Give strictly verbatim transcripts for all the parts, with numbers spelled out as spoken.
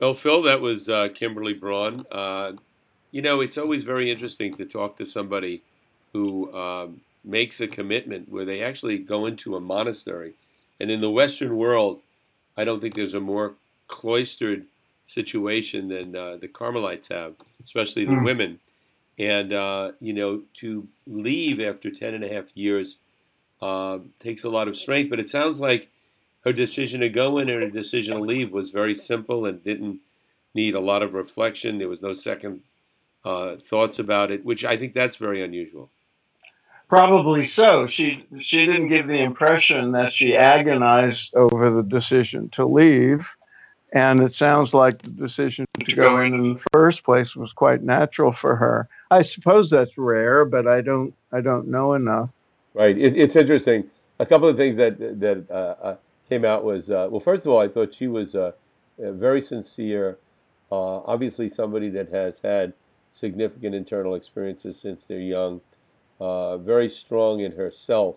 Well, Phil, that was uh, Kimberly Braun. Uh, you know, it's always very interesting to talk to somebody who um, makes a commitment where they actually go into a monastery. And in the Western world, I don't think there's a more cloistered situation than uh, the Carmelites have, especially the mm. women. And, uh, you know, to leave after ten and a half years uh, takes a lot of strength. But it sounds like her decision to go in and her decision to leave was very simple and didn't need a lot of reflection. There was no second uh, thoughts about it, which I think that's very unusual. Probably so. She she didn't give the impression that she agonized over the decision to leave. And it sounds like the decision to go in in the first place was quite natural for her. I suppose that's rare, but I don't I don't know enough. Right. It, it's interesting. A couple of things that that. Uh, came out was, uh, well, first of all, I thought she was uh, very sincere, uh, obviously somebody that has had significant internal experiences since they're young, uh, very strong in herself,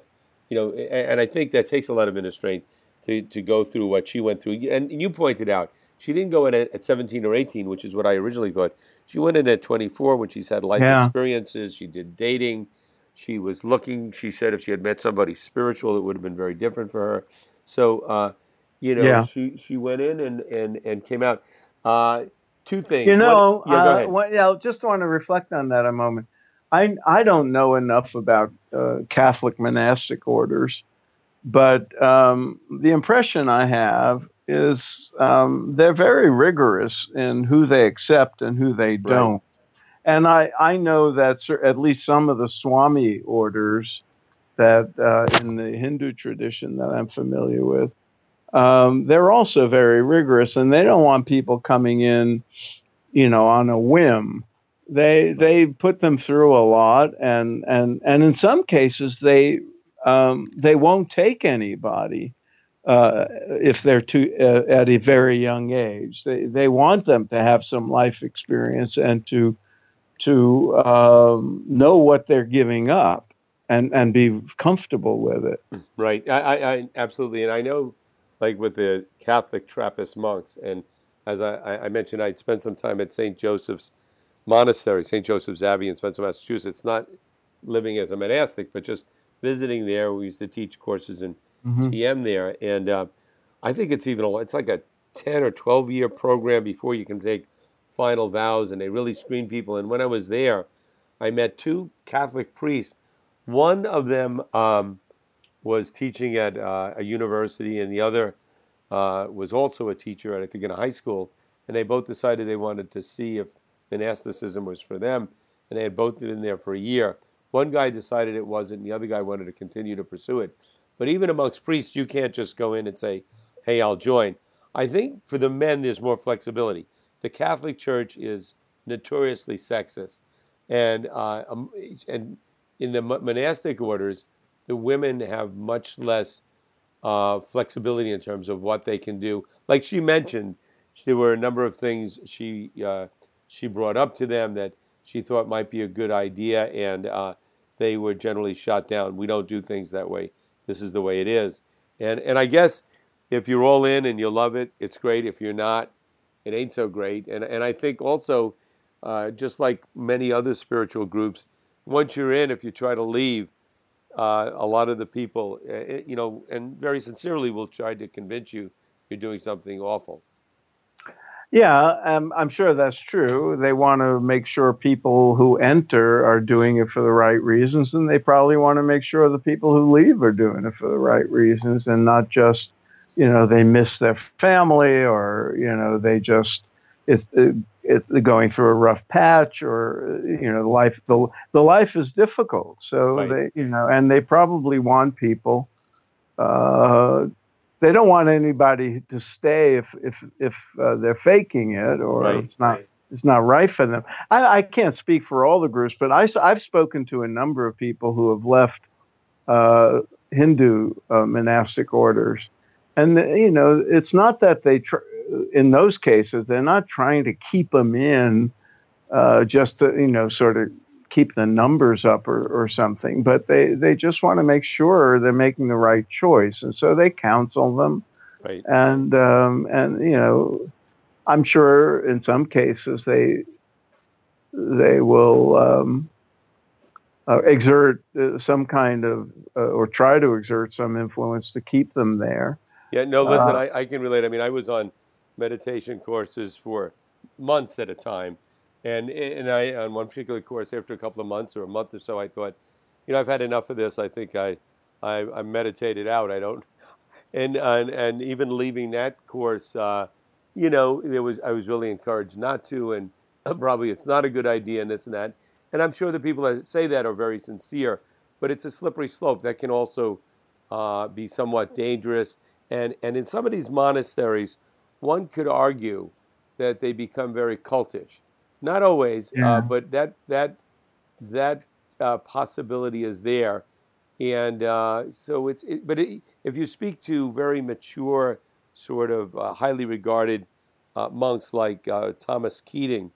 you know, and, and I think that takes a lot of inner strength to, to go through what she went through. And you pointed out, she didn't go in at, at seventeen or eighteen, which is what I originally thought. She went in at twenty-four, when she's had life yeah. experiences, she did dating, she was looking, she said if she had met somebody spiritual, it would have been very different for her. So, uh, you know, yeah. she, she went in and, and, and came out. Uh, two things. You know, One, yeah, go ahead. Uh, well, yeah, I just want to reflect on that a moment. I, I don't know enough about uh, Catholic monastic orders, but um, the impression I have is um, they're very rigorous in who they accept and who they don't. Right. And I, I know that at least some of the Swami orders that uh, in the Hindu tradition that I'm familiar with, um, they're also very rigorous, and they don't want people coming in, you know, on a whim. They they put them through a lot, and and and in some cases they um, they won't take anybody uh, if they're too uh, at a very young age. They they want them to have some life experience and to to um, know what they're giving up. And and be comfortable with it, right? I, I, I absolutely, and I know, like with the Catholic Trappist monks, and as I, I mentioned, I'd spent some time at Saint Joseph's Monastery, Saint Joseph's Abbey in Spencer, Massachusetts. Not living as a monastic, but just visiting there. We used to teach courses in mm-hmm. T M there, and uh, I think it's even a, it's like a ten or twelve year program before you can take final vows, and they really screen people. And when I was there, I met two Catholic priests. One of them um, was teaching at uh, a university, and the other uh, was also a teacher at, I think, in a high school. And they both decided they wanted to see if monasticism was for them. And they had both been in there for a year. One guy decided it wasn't, and the other guy wanted to continue to pursue it. But even amongst priests, you can't just go in and say, hey, I'll join. I think for the men, there's more flexibility. The Catholic Church is notoriously sexist. And uh, um, and in the monastic orders, the women have much less uh, flexibility in terms of what they can do. Like she mentioned, there were a number of things she uh, she brought up to them that she thought might be a good idea, and uh, they were generally shot down. We don't do things that way. This is the way it is. And and I guess if you're all in and you love it, it's great. If you're not, it ain't so great. And and I think also, uh, just like many other spiritual groups, once you're in, if you try to leave, uh, a lot of the people, uh, you know, and very sincerely will try to convince you you're doing something awful. Yeah, um, I'm sure that's true. They want to make sure people who enter are doing it for the right reasons, and they probably want to make sure the people who leave are doing it for the right reasons and not just, you know, they miss their family or, you know, they just, it's it, It, going through a rough patch, or you know, life the the life is difficult. So right. they, you know, and they probably want people. Uh, they don't want anybody to stay if if if uh, they're faking it, or right. it's not right. it's not right for them. I, I can't speak for all the groups, but I I've spoken to a number of people who have left uh, Hindu uh, monastic orders, and you know, it's not that they. Tr- In those cases, they're not trying to keep them in uh, just to, you know, sort of keep the numbers up or, or something, but they, they just want to make sure they're making the right choice. And so they counsel them. Right. And, um, and you know, I'm sure in some cases they they will um, uh, exert some kind of uh, or try to exert some influence to keep them there. Yeah, no, listen, uh, I, I can relate. I mean, I was on meditation courses for months at a time, and and I on one particular course, after a couple of months or a month or so, I thought, you know, I've had enough of this. I think I I, I meditated out. I don't, and and, and even leaving that course. Uh, You know, there was I was really encouraged not to, and probably it's not a good idea, and this and that. And I'm sure the people that say that are very sincere, but it's a slippery slope that can also uh, be somewhat dangerous. And and in some of these monasteries, one could argue that they become very cultish. Not always, yeah. uh, but that that that uh, possibility is there. And uh, so it's it, but it, if you speak to very mature, sort of uh, highly regarded uh, monks like uh, Thomas Keating,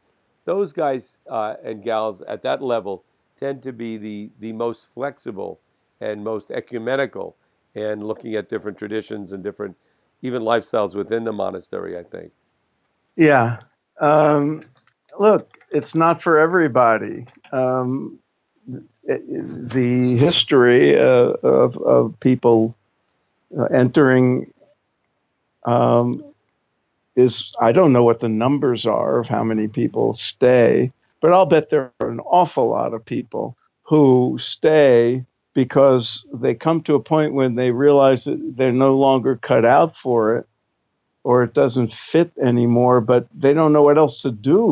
those guys uh, and gals at that level tend to be the, the most flexible and most ecumenical and looking at different traditions and different even lifestyles within the monastery, I think. Yeah. Um, look, it's not for everybody. Um, it, the history uh, of, of people uh, entering Um, is I don't know what the numbers are of how many people stay, but I'll bet there are an awful lot of people who stay because they come to a point when they realize that they're no longer cut out for it, or it doesn't fit anymore, but they don't know what else to do.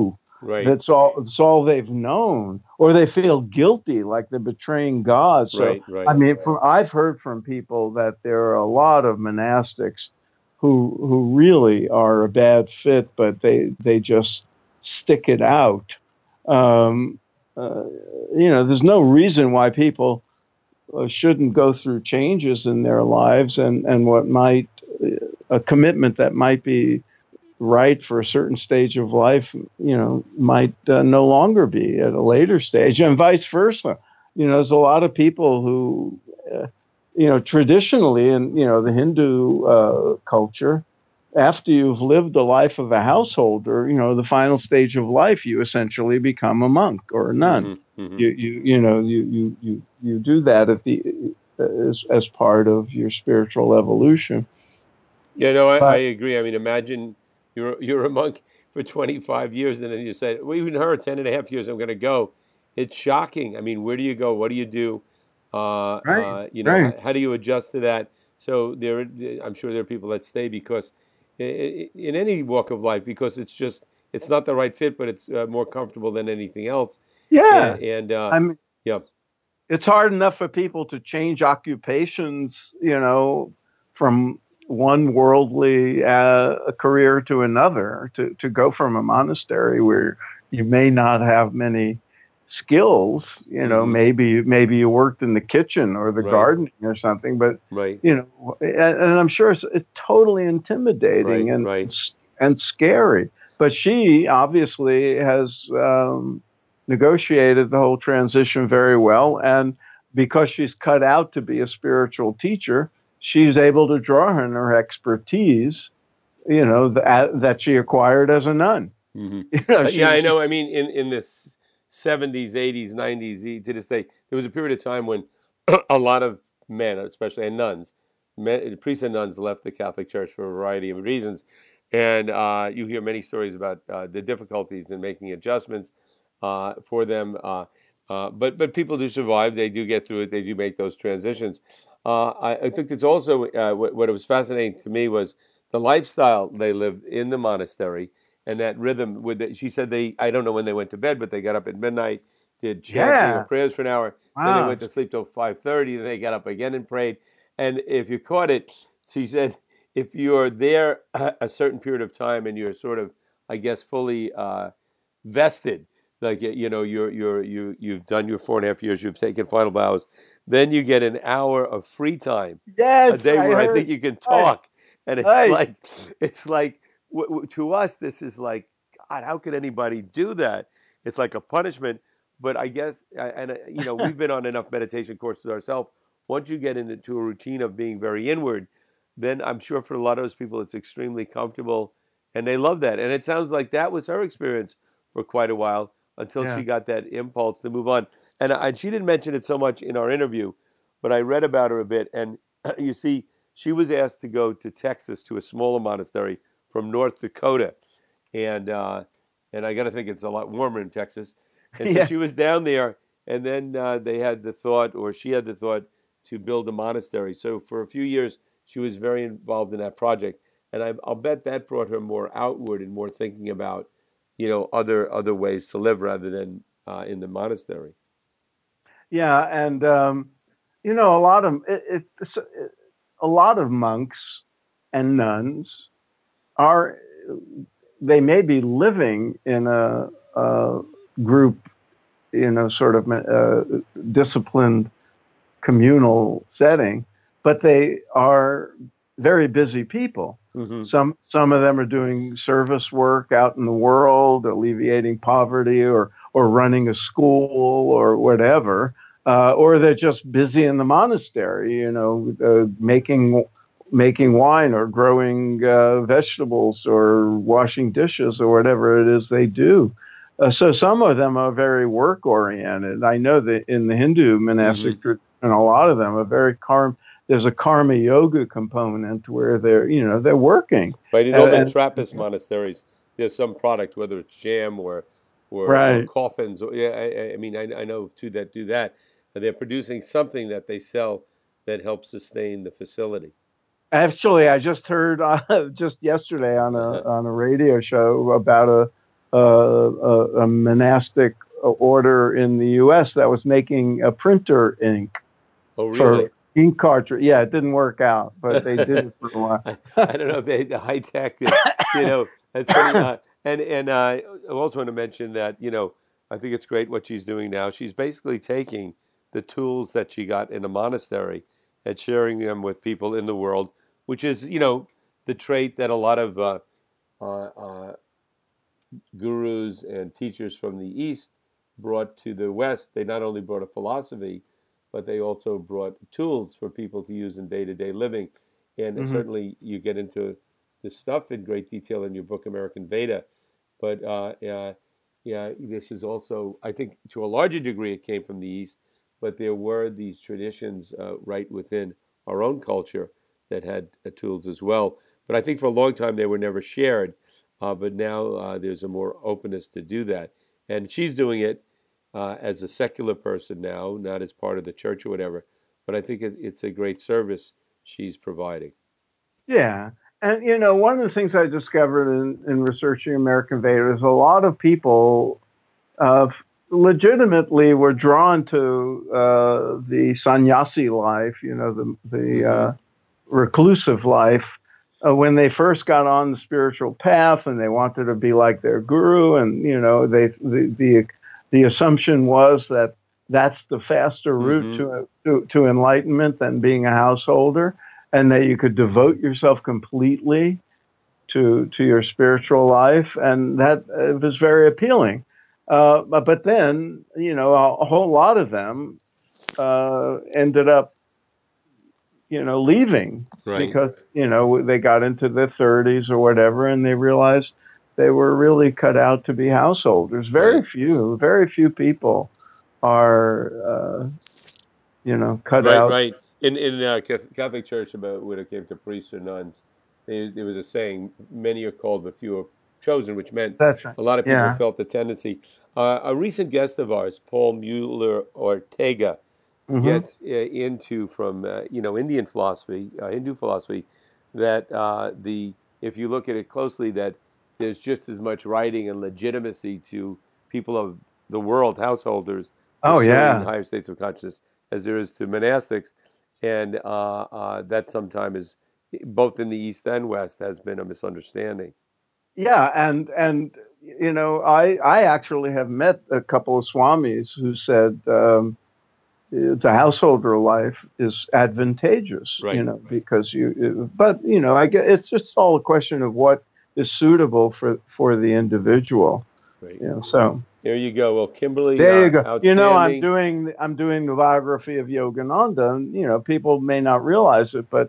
Right. That's all, that's all they've known, or they feel guilty, like they're betraying God. So, right, right, I mean, right. From, I've heard from people that there are a lot of monastics who who really are a bad fit, but they they just stick it out. Um, uh, you know, there's no reason why people uh, shouldn't go through changes in their lives, and, and what might, a commitment that might be right for a certain stage of life, you know, might uh, no longer be at a later stage, and vice versa. You know, there's a lot of people who... Uh, You know, traditionally in, you know, the Hindu uh, culture, after you've lived the life of a householder, you know, the final stage of life, you essentially become a monk or a nun. Mm-hmm, mm-hmm. You, you, you know, you, you, you, you do that at the as, as part of your spiritual evolution. Yeah, no, I, but, I agree. I mean, imagine you're you're a monk for twenty-five years, and then you said, well, even her, ten and a half years, I'm going to go. It's shocking. I mean, where do you go? What do you do? Uh, right, uh, you know, right. How do you adjust to that? So there, I'm sure there are people that stay because in any walk of life, because it's just, it's not the right fit, but it's uh, more comfortable than anything else. Yeah. And, and uh, I mean, yeah, it's hard enough for people to change occupations, you know, from one worldly uh, career to another, to, to go from a monastery where you may not have many skills, you know, mm-hmm. maybe maybe you worked in the kitchen or the right. gardening or something, but right. you know, and, and I'm sure it's, it's totally intimidating right. and right. and scary. But she obviously has um, negotiated the whole transition very well, and because she's cut out to be a spiritual teacher, she's able to draw on her expertise, you know, that that she acquired as a nun. Mm-hmm. You know, yeah, I know. I mean, in in this. seventies, eighties, nineties, to this day, there was a period of time when a lot of men, especially and nuns, men, priests and nuns left the Catholic Church for a variety of reasons. And uh, you hear many stories about uh, the difficulties in making adjustments uh, for them. Uh, uh, but but people do survive. They do get through it. They do make those transitions. Uh, I, I think it's also uh, what, what was fascinating to me was the lifestyle they lived in the monastery. And that rhythm, with the, she said they, I don't know when they went to bed, but they got up at midnight, did chanting yeah. prayers for an hour. Wow. Then they went to sleep till five thirty, then they got up again and prayed. And if you caught it, she said, if you're there a certain period of time and you're sort of, I guess, fully uh, vested, like, you know, you're, you're, you, you've done your four and a half years, you've taken final vows, then you get an hour of free time. Yes, a day I where heard. I think you can talk. Aye. And it's Aye. like, it's like, to us, this is like, God, how could anybody do that? It's like a punishment. But I guess, and you know, we've been on enough meditation courses ourselves. Once you get into a routine of being very inward, then I'm sure for a lot of those people, it's extremely comfortable And they love that. And it sounds like that was her experience for quite a while until yeah. she got that impulse to move on. And, and she didn't mention it so much in our interview, but I read about her a bit. And you see, she was asked to go to Texas to a smaller monastery from North Dakota. And uh, and I got to think it's a lot warmer in Texas. And so yeah. she was down there. And then uh, they had the thought, or she had the thought, to build a monastery. So for a few years, she was very involved in that project. And I, I'll bet that brought her more outward and more thinking about, you know, other other ways to live rather than uh, in the monastery. Yeah, and um, you know, a lot of it, it, a lot of monks and nuns are they may be living in a, a group, you know, sort of a disciplined communal setting, but they are very busy people. Mm-hmm. Some some of them are doing service work out in the world, alleviating poverty, or or running a school or whatever, uh, or they're just busy in the monastery, you know, uh, making making wine or growing uh, vegetables or washing dishes or whatever it is they do. Uh, so some of them are very work oriented. I know that in the Hindu monastic mm-hmm. tradition, a lot of them are very karm. There's a karma yoga component where they're, you know, they're working. Right, in all the Trappist monasteries, there's some product, whether it's jam or or, right. or coffins. Or, yeah, I, I mean, I, I know two that do that. And they're producing something that they sell that helps sustain the facility. Actually, I just heard uh, just yesterday on a uh-huh. on a radio show about a, a a monastic order in the U S that was making a printer ink. Oh, really? For, ink cartridge, yeah, it didn't work out, but they did it for a while. I, I don't know if they the high tech, you know. That's funny, uh, and and uh, I also want to mention that, you know, I think it's great what she's doing now. She's basically taking the tools that she got in a monastery and sharing them with people in the world, which is, you know, the trait that a lot of uh, uh, uh, gurus and teachers from the East brought to the West. They not only brought a philosophy, but they also brought tools for people to use in day-to-day living. And mm-hmm. certainly you get into this stuff in great detail in your book, American Veda. But uh, uh, yeah, this is also, I think to a larger degree, it came from the East, but there were these traditions uh, right within our own culture that had uh, tools as well. But I think for a long time, they were never shared. Uh, but now uh, there's a more openness to do that. And she's doing it Uh, as a secular person now, not as part of the church or whatever, but I think it, it's a great service she's providing. Yeah, and you know, one of the things I discovered in, in researching American Veda is a lot of people uh, legitimately were drawn to uh, the sannyasi life, you know, the, the uh, reclusive life, uh, when they first got on the spiritual path and they wanted to be like their guru, and you know, they the the The assumption was that that's the faster route mm-hmm. to, to to enlightenment than being a householder, and that you could devote yourself completely to to your spiritual life, and that uh, was very appealing. Uh, but, but then, you know, a, a whole lot of them uh, ended up, you know, leaving right. because, you know, they got into their thirties or whatever, and they realized they were really cut out to be householders. Very few, very few people are, uh, you know, cut right, out. Right, right. In in uh, Catholic Church, about when it came to priests or nuns, there was a saying: "Many are called, but few are chosen," which meant That's right. a lot of people yeah. felt the tendency. Uh, a recent guest of ours, Paul Mueller Ortega, mm-hmm. gets uh, into from uh, you know Indian philosophy, uh, Hindu philosophy, that uh, the if you look at it closely, that there's just as much writing and legitimacy to people of the world, householders, oh yeah, higher states of consciousness, as there is to monastics, and uh, uh, that sometimes is both in the East and West has been a misunderstanding. Yeah, and and you know, I I actually have met a couple of swamis who said um, the householder life is advantageous, right. you know, because you. But you know, I guess it's just all a question of what is suitable for, for the individual. Great. You know, so there you go. Well, Kimberly, there you go. You know, I'm doing I'm doing the biography of Yogananda, and you know, people may not realize it, but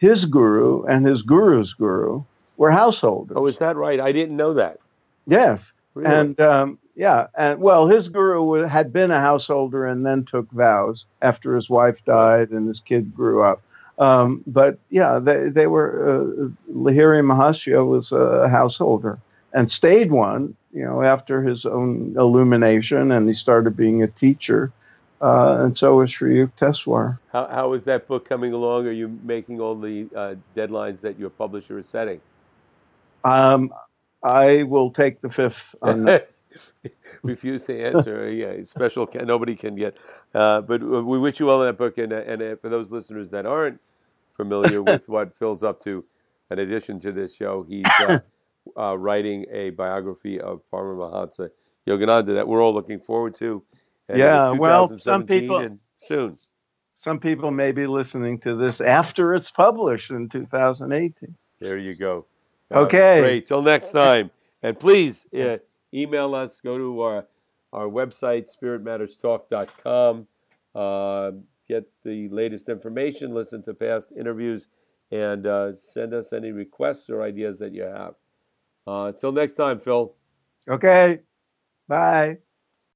his guru and his guru's guru were householders. Oh, is that right? I didn't know that. Yes. Really? And um, yeah, and well, his guru had been a householder and then took vows after his wife died and his kid grew up. Um, but yeah, they, they were, uh, Lahiri Mahasya was a householder and stayed one, you know, after his own illumination, and he started being a teacher. Uh, and so is Sri Yukteswar. How, how is that book coming along? Are you making all the uh, deadlines that your publisher is setting? Um, I will take the fifth on that. Refuse to answer. Yeah, special. Can, nobody can get. Uh, but we wish you well in that book. And, and for those listeners that aren't familiar with what Phil's up to, in addition to this show, he's uh, uh, writing a biography of Paramahansa Yogananda that we're all looking forward to. And yeah, well, some people and soon. Some people may be listening to this after it's published in two thousand eighteen. There you go. Okay. Uh, great. Till next time. And please uh, email us. Go to our, our website, spirit matters talk dot com. Uh, get the latest information. Listen to past interviews. And uh, send us any requests or ideas that you have. Uh, till next time, Phil. Okay. Bye.